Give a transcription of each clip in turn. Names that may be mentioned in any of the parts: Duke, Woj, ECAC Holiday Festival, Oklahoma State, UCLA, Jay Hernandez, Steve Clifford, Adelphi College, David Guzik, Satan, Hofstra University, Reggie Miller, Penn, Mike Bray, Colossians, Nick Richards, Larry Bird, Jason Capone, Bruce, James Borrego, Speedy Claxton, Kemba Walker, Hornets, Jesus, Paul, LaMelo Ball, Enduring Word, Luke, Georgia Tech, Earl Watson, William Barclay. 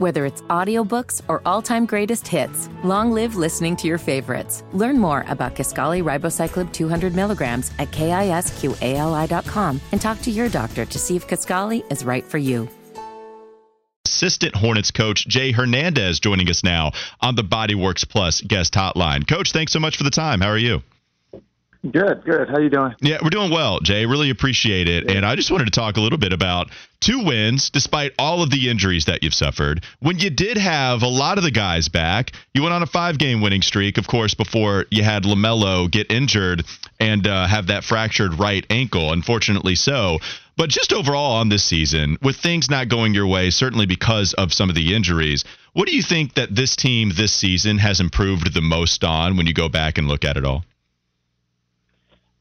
Whether it's audiobooks or all-time greatest hits, long live listening to your favorites. Learn more about Kisqali Ribociclib 200 milligrams at KISQALI.com and talk to your doctor to see if Kisqali is right for you. Assistant Hornets coach Jay Hernandez joining us now on the BodyWorks Plus guest hotline. Coach, thanks so much for the time. How are you? Good. How you doing? Yeah, we're doing well, Jay. Really appreciate it. And I just wanted to talk a little bit about two wins despite all of the injuries that you've suffered. When you did have a lot of the guys back, you went on a 5-game winning streak, of course, before you had LaMelo get injured and have that fractured right ankle, unfortunately so. But just overall on this season, with things not going your way, certainly because of some of the injuries, what do you think that this team this season has improved the most on when you go back and look at it all?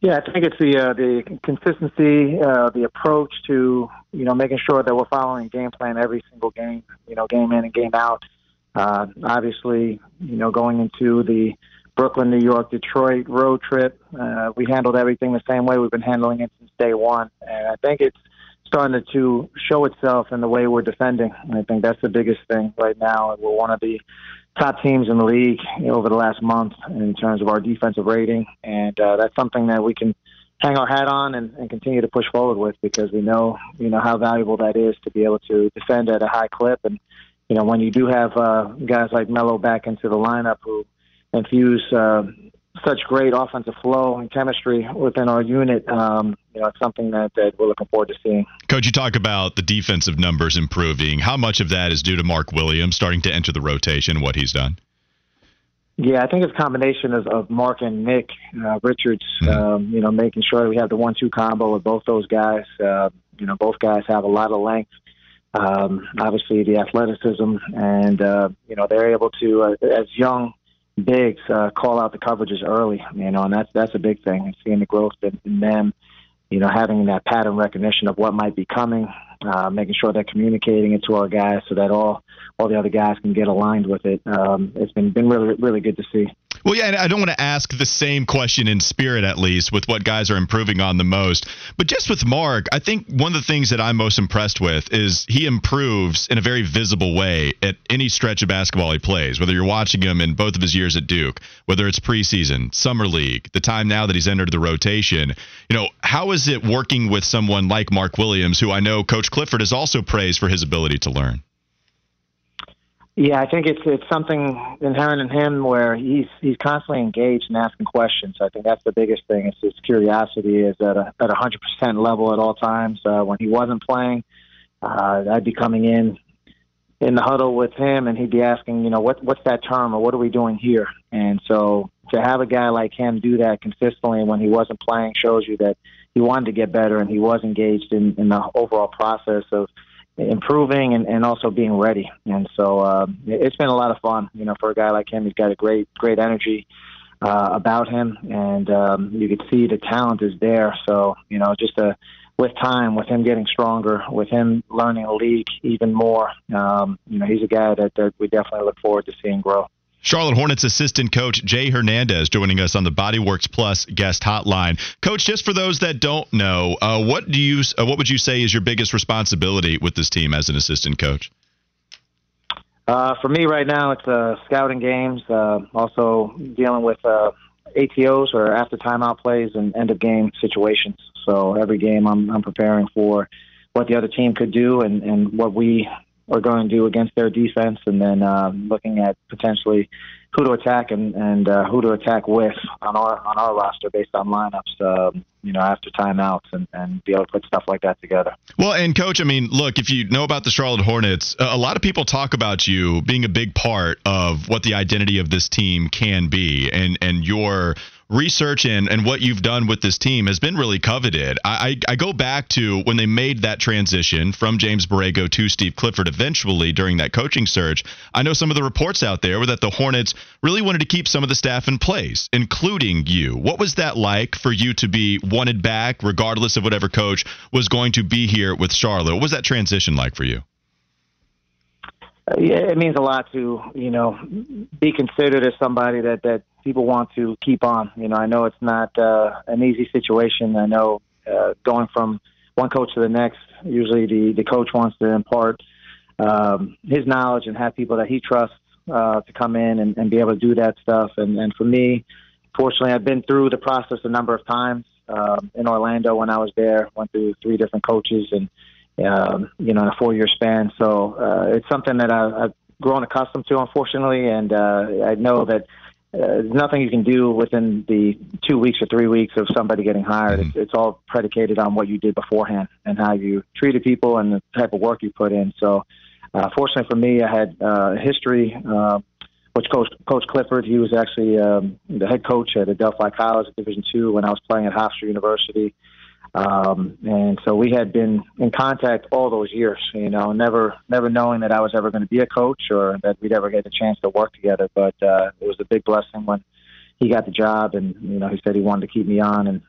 Yeah, I think it's the consistency, the approach to, making sure that we're following game plan every single game, game in and game out. Obviously, going into the Brooklyn, New York, Detroit road trip, we handled everything the same way we've been handling it since day one. And I think it's starting to show itself in the way we're defending. And I think that's the biggest thing right now. We're one of the top teams in the league over the last month in terms of our defensive rating. And that's something that we can hang our hat on and continue to push forward with, because we know, how valuable that is to be able to defend at a high clip. And, when you do have guys like Melo back into the lineup who infuse such great offensive flow and chemistry within our unit, it's something that we're looking forward to seeing. Coach, you talk about the defensive numbers improving. How much of that is due to Mark Williams starting to enter the rotation, what he's done? Yeah, I think it's a combination of Mark and Nick Richards, making sure that we have the 1-2 combo with both those guys. Both guys have a lot of length. Obviously, the athleticism, and, they're able to, as young bigs, call out the coverages early, and that's a big thing. And seeing the growth in them, having that pattern recognition of what might be coming, making sure they're communicating it to our guys so that all the other guys can get aligned with it. It's been really, really good to see. Well, yeah, and I don't want to ask the same question in spirit, at least, with what guys are improving on the most. But just with Mark, I think one of the things that I'm most impressed with is he improves in a very visible way at any stretch of basketball he plays, whether you're watching him in both of his years at Duke, whether it's preseason, summer league, the time now that he's entered the rotation. How is it working with someone like Mark Williams, who I know Coach Clifford has also praised for his ability to learn? Yeah, I think it's something inherent in him where he's constantly engaged and asking questions. I think that's the biggest thing. It's his curiosity is at 100% level at all times. When he wasn't playing, I'd be coming in the huddle with him, and he'd be asking, what's that term, or what are we doing here? And so to have a guy like him do that consistently when he wasn't playing shows you that he wanted to get better and he was engaged in the overall process of improving and also being ready. And so it's been a lot of fun, for a guy like him. He's got a great energy about him, and you could see the talent is there. So, with time, with him getting stronger, with him learning the league even more, he's a guy that we definitely look forward to seeing grow. Charlotte Hornets assistant coach Jay Hernandez joining us on the BodyWorks Plus guest hotline. Coach, just for those that don't know, what would you say is your biggest responsibility with this team as an assistant coach? For me right now, it's scouting games, also dealing with ATOs, or after timeout plays, and end-of-game situations. So every game I'm preparing for what the other team could do and what we are going to do against their defense, and then looking at potentially who to attack and who to attack with on our roster based on lineups, after timeouts, and be able to put stuff like that together. Well, and Coach, look, if you know about the Charlotte Hornets, a lot of people talk about you being a big part of what the identity of this team can be, and your research and what you've done with this team has been really coveted. I go back to when they made that transition from James Borrego to Steve Clifford eventually during that coaching search. I know some of the reports out there were that the Hornets really wanted to keep some of the staff in place, including you. What was that like for you to be wanted back, regardless of whatever coach was going to be here with Charlotte? What was that transition like for you? Yeah, it means a lot to, be considered as somebody that people want to keep on. I know it's not an easy situation. I know going from one coach to the next, usually the coach wants to impart his knowledge and have people that he trusts to come in and be able to do that stuff. And for me, fortunately, I've been through the process a number of times. In Orlando when I was there, went through 3 different coaches and, in a 4-year span. So it's something that I've grown accustomed to, unfortunately. And I know that there's nothing you can do within the 2 weeks or 3 weeks of somebody getting hired. Mm-hmm. It's all predicated on what you did beforehand and how you treated people and the type of work you put in. So fortunately for me, I had history, which Coach Clifford, he was actually the head coach at Adelphi College at Division II when I was playing at Hofstra University. And so we had been in contact all those years, never knowing that I was ever going to be a coach or that we'd ever get the chance to work together. But it was a big blessing when he got the job and, he said he wanted to keep me on. And,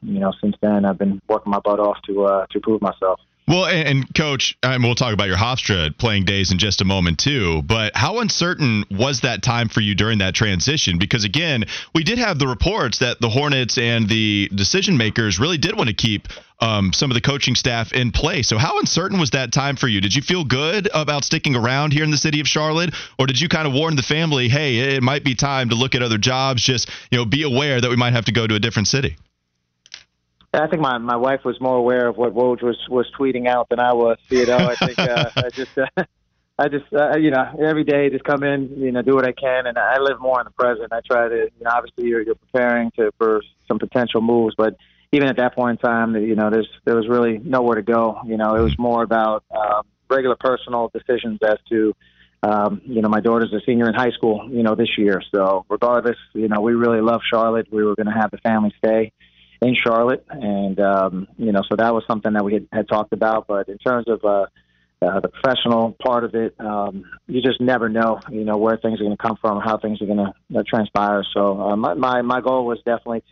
since then I've been working my butt off to prove myself. Well, and Coach, we'll talk about your Hofstra playing days in just a moment, too. But how uncertain was that time for you during that transition? Because, again, we did have the reports that the Hornets and the decision makers really did want to keep some of the coaching staff in place. So how uncertain was that time for you? Did you feel good about sticking around here in the city of Charlotte? Or did you kind of warn the family, hey, it might be time to look at other jobs, just be aware that we might have to go to a different city? I think my wife was more aware of what Woj was tweeting out than I was. I think every day just come in, do what I can, and I live more in the present. I try to, obviously you're preparing for some potential moves, but even at that point in time, there was really nowhere to go. It was more about regular personal decisions as to, my daughter's a senior in high school, this year. So regardless, we really love Charlotte. We were going to have the family stay in Charlotte, and so that was something that we had talked about. But in terms of the professional part of it, you just never know, where things are going to come from, how things are going to transpire. So my goal was definitely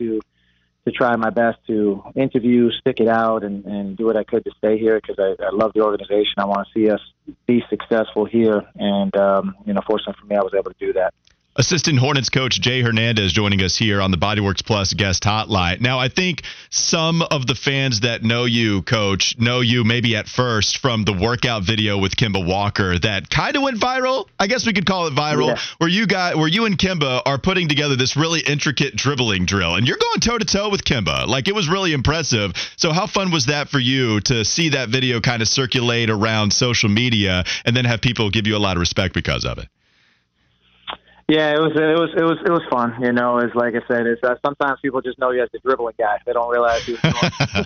to try my best to interview, stick it out, and do what I could to stay here because I love the organization. I want to see us be successful here, and fortunately for me, I was able to do that. Assistant Hornets coach Jay Hernandez joining us here on the Bodyworks Plus guest hotline. Now, I think some of the fans that know you, Coach, know you maybe at first from the workout video with Kemba Walker that kind of went viral. I guess we could call it viral, yeah. Where you and Kemba are putting together this really intricate dribbling drill, and you're going toe-to-toe with Kemba. Like, it was really impressive. So how fun was that for you to see that video kind of circulate around social media and then have people give you a lot of respect because of it? Yeah, it was fun. It's like I said, it's sometimes people just know you as the dribbling guy. They don't realize you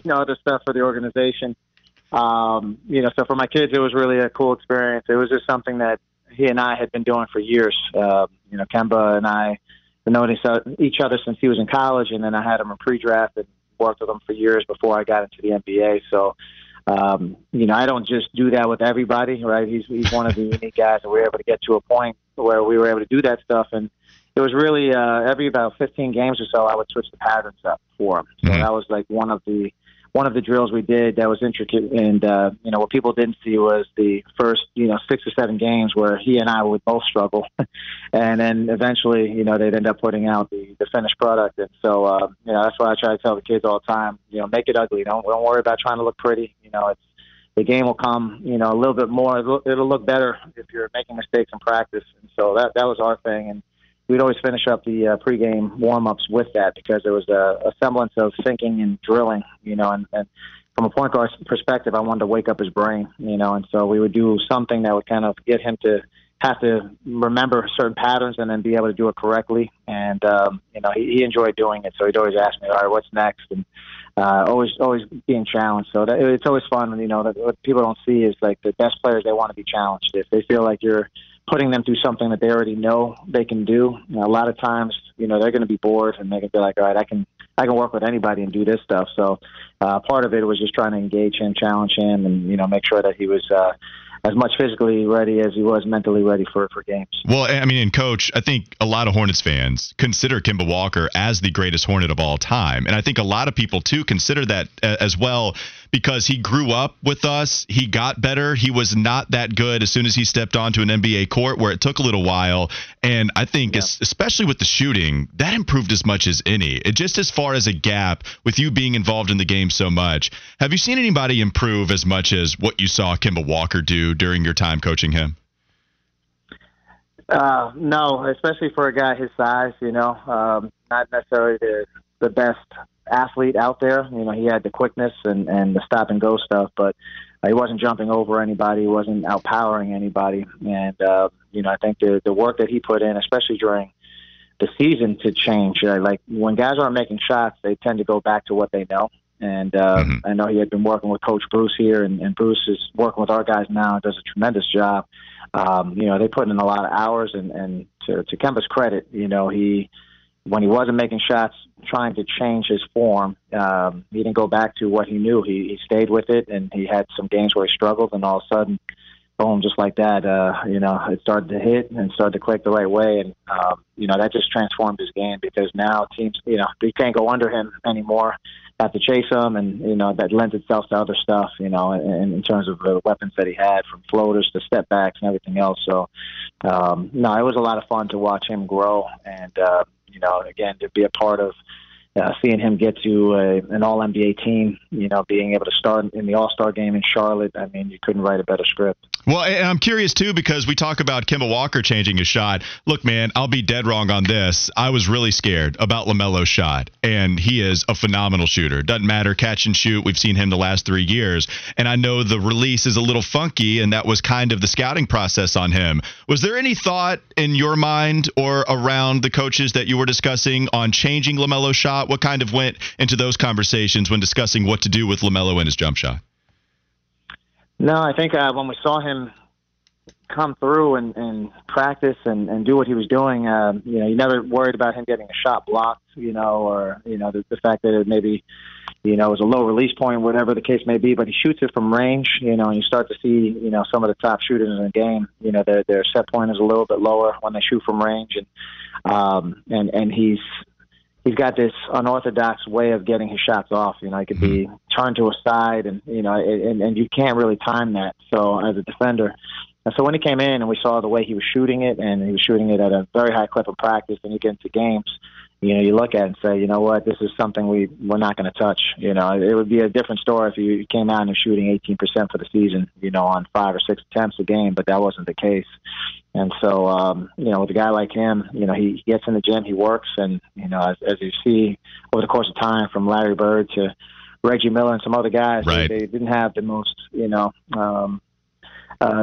know other stuff for the organization. So for my kids, it was really a cool experience. It was just something that he and I had been doing for years. Kemba and I have known each other since he was in college, and then I had him in pre-draft and worked with him for years before I got into the NBA. So. I don't just do that with everybody, right? He's one of the unique guys, and we were able to get to a point where we were able to do that stuff. And it was really every about 15 games or so, I would switch the patterns up for him. So that was like one of the drills we did that was intricate. And what people didn't see was the first 6 or 7 games where he and I would both struggle, and then eventually they'd end up putting out the finished product. And so that's why I try to tell the kids all the time, make it ugly. Don't worry about trying to look pretty. It's the game will come a little bit more. It'll look better if you're making mistakes in practice. And so that was our thing. And we'd always finish up the pregame warm-ups with that because there was a semblance of thinking and drilling, and from a point guard perspective, I wanted to wake up his brain, and so we would do something that would kind of get him to have to remember certain patterns and then be able to do it correctly. And, he enjoyed doing it, so he'd always ask me, all right, what's next? And always being challenged. So it's always fun, that what people don't see is like the best players, they want to be challenged. If they feel like you're putting them through something that they already know they can do. A lot of times, they're going to be bored and they're going to be like, all right, I can work with anybody and do this stuff. So part of it was just trying to engage him, challenge him, and, make sure that he was as much physically ready as he was mentally ready for games. Well, and Coach, I think a lot of Hornets fans consider Kemba Walker as the greatest Hornet of all time. And I think a lot of people, too, consider that as well because he grew up with us. He got better. He was not that good as soon as he stepped onto an NBA court where it took a little while. And I think, especially with the shooting, that improved as much as any. It just as far as a gap with you being involved in the game so much. Have you seen anybody improve as much as what you saw Kemba Walker do during your time coaching him? No, especially for a guy his size, you know, not necessarily the best athlete out there. You know, he had the quickness and the stop-and-go stuff, but he wasn't jumping over anybody. He wasn't outpowering anybody. And, you know, I think the work that he put in, especially during the season, to change. Like, when guys aren't making shots, they tend to go back to what they know. And mm-hmm. I know he had been working with Coach Bruce here, and Bruce is working with our guys now and does a tremendous job. You know, they put in a lot of hours, and to Kemba's credit, you know, he, when he wasn't making shots, trying to change his form, he didn't go back to what he knew. He stayed with it, and he had some games where he struggled, and all of a sudden, boom, just like that, you know, it started to hit and started to click the right way. And, you know, that just transformed his game, because now teams, you know, they can't go under him anymore, have to chase him. And, you know, that lends itself to other stuff, you know, in terms of the weapons that he had, from floaters to step backs and everything else. So, no, it was a lot of fun to watch him grow. And, you know, again, to be a part of seeing him get to an All-NBA team, you know, being able to start in the All-Star game in Charlotte, I mean, you couldn't write a better script. Well, and I'm curious, too, because we talk about Kemba Walker changing his shot. Look, man, I'll be dead wrong on this. I was really scared about LaMelo's shot, and he is a phenomenal shooter. Doesn't matter, catch and shoot. We've seen him the last 3 years, and I know the release is a little funky, and that was kind of the scouting process on him. Was there any thought in your mind or around the coaches that you were discussing on changing LaMelo's shot? What kind of went into those conversations when discussing what to do with LaMelo and his jump shot? No, I think when we saw him come through and practice and do what he was doing, you know, you never worried about him getting a shot blocked, you know, or, you know, the fact that it maybe, you know, it was a low release point, whatever the case may be, but he shoots it from range, you know, and you start to see, you know, some of the top shooters in the game, you know, their set point is a little bit lower when they shoot from range. And, he's got this unorthodox way of getting his shots off. You know, he could be turned to a side, and, you know, and you can't really time that. So as a defender, and so when he came in and we saw the way he was shooting it, and he was shooting it at a very high clip of practice, and you get into games, you know, you look at it and say, you know what, this is something we're not going to touch. You know, it would be a different story if you came out and you're shooting 18% for the season, you know, on 5 or 6 attempts a game, but that wasn't the case. And so, you know, with a guy like him, you know, he gets in the gym, he works, and, you know, as you see over the course of time, from Larry Bird to Reggie Miller and some other guys, right, they didn't have the most, you know,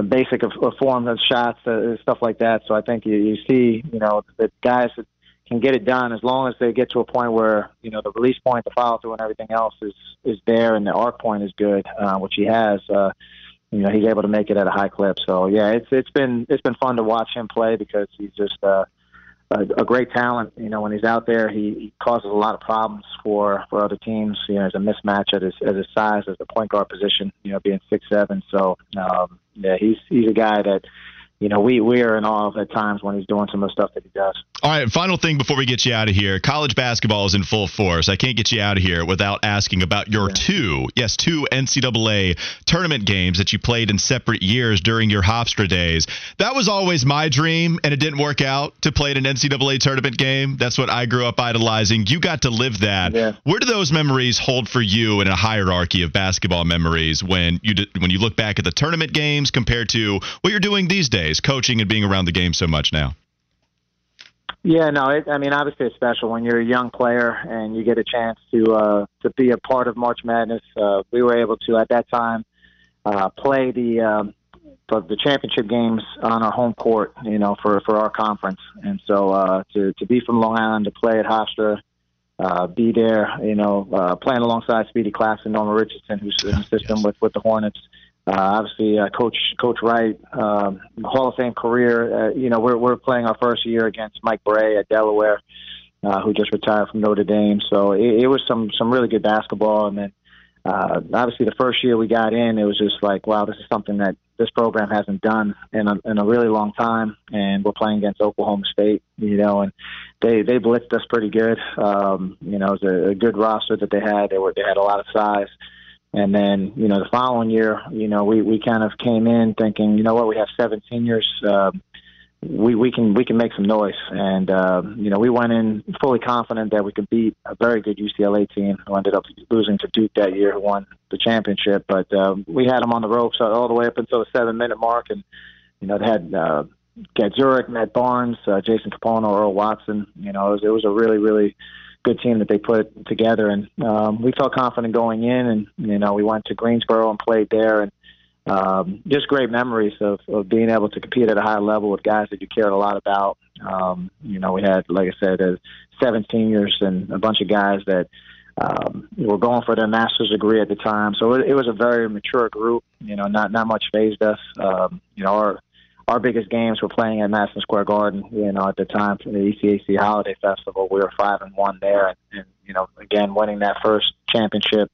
basic of form of shots, stuff like that. So I think you see, you know, the guys that can get it done, as long as they get to a point where, you know, the release point, the follow through, and everything else is there, and the arc point is good, which he has. You know, he's able to make it at a high clip. So yeah, it's been fun to watch him play, because he's just a great talent. You know, when he's out there, he causes a lot of problems for other teams. You know, there's a mismatch at his size, as the point guard position. You know, being 6'7", so yeah, he's a guy that, you know, we are in awe of at times when he's doing some of the stuff that he does. All right, final thing before we get you out of here. College basketball is in full force. I can't get you out of here without asking about your two NCAA tournament games that you played in separate years during your Hofstra days. That was always my dream, and it didn't work out to play in an NCAA tournament game. That's what I grew up idolizing. You got to live that. Yeah. Where do those memories hold for you in a hierarchy of basketball memories when you look back at the tournament games compared to what you're doing these days, coaching and being around the game so much now? Yeah, no, I mean, obviously it's special when you're a young player and you get a chance to be a part of March Madness. We were able to, at that time, play the championship games on our home court, you know, for our conference. And so to be from Long Island, to play at Hofstra, be there, you know, playing alongside Speedy Claxton, Norman Richardson, who's in the system with the Hornets. Obviously, Coach Wright, Hall of Fame career. You know, we're playing our first year against Mike Bray at Delaware, who just retired from Notre Dame. So it was some really good basketball. And then obviously, the first year we got in, it was just like, wow, this is something that this program hasn't done in a really long time. And we're playing against Oklahoma State, you know, and they blitzed us pretty good. You know, it was a good roster that they had. They had a lot of size. And then, you know, the following year, you know, we kind of came in thinking, you know what, we have 7 seniors. We can make some noise. And, you know, we went in fully confident that we could beat a very good UCLA team, who ended up losing to Duke that year, who won the championship. But we had them on the ropes all the way up until the 7-minute mark. And, you know, they had Ged Zurich, Matt Barnes, Jason Capone, Earl Watson. You know, it was a really, really good team that they put together. And we felt confident going in, and, you know, we went to Greensboro and played there. And just great memories of being able to compete at a high level with guys that you cared a lot about. You know, we had, like I said, 7 seniors and a bunch of guys that were going for their master's degree at the time. So it was a very mature group. You know, not much fazed us. You know, our biggest games were playing at Madison Square Garden, you know, at the time for the ECAC Holiday Festival. We were 5-1 there. And you know, again, winning that first championship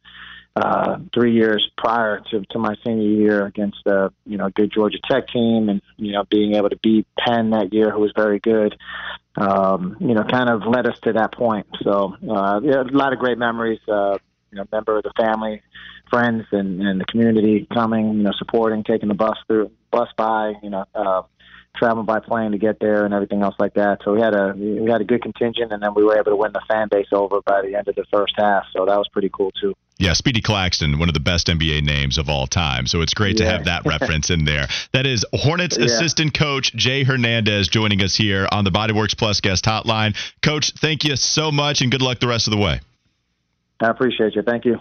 3 years prior to my senior year against the, you know, good Georgia Tech team, and, you know, being able to beat Penn that year, who was very good, you know, kind of led us to that point. So yeah, a lot of great memories, you know, member of the family, friends, and the community coming, you know, supporting, taking the bus by, you know, traveling by plane to get there and everything else like that. So we had a good contingent, and then we were able to win the fan base over by the end of the first half. So that was pretty cool too. Yeah, Speedy Claxton, one of the best NBA names of all time. So it's great to have that reference in there. That is Hornets assistant coach Jay Hernandez joining us here on the BodyWorks Plus guest hotline. Coach, thank you so much, and good luck the rest of the way. I appreciate you. Thank you.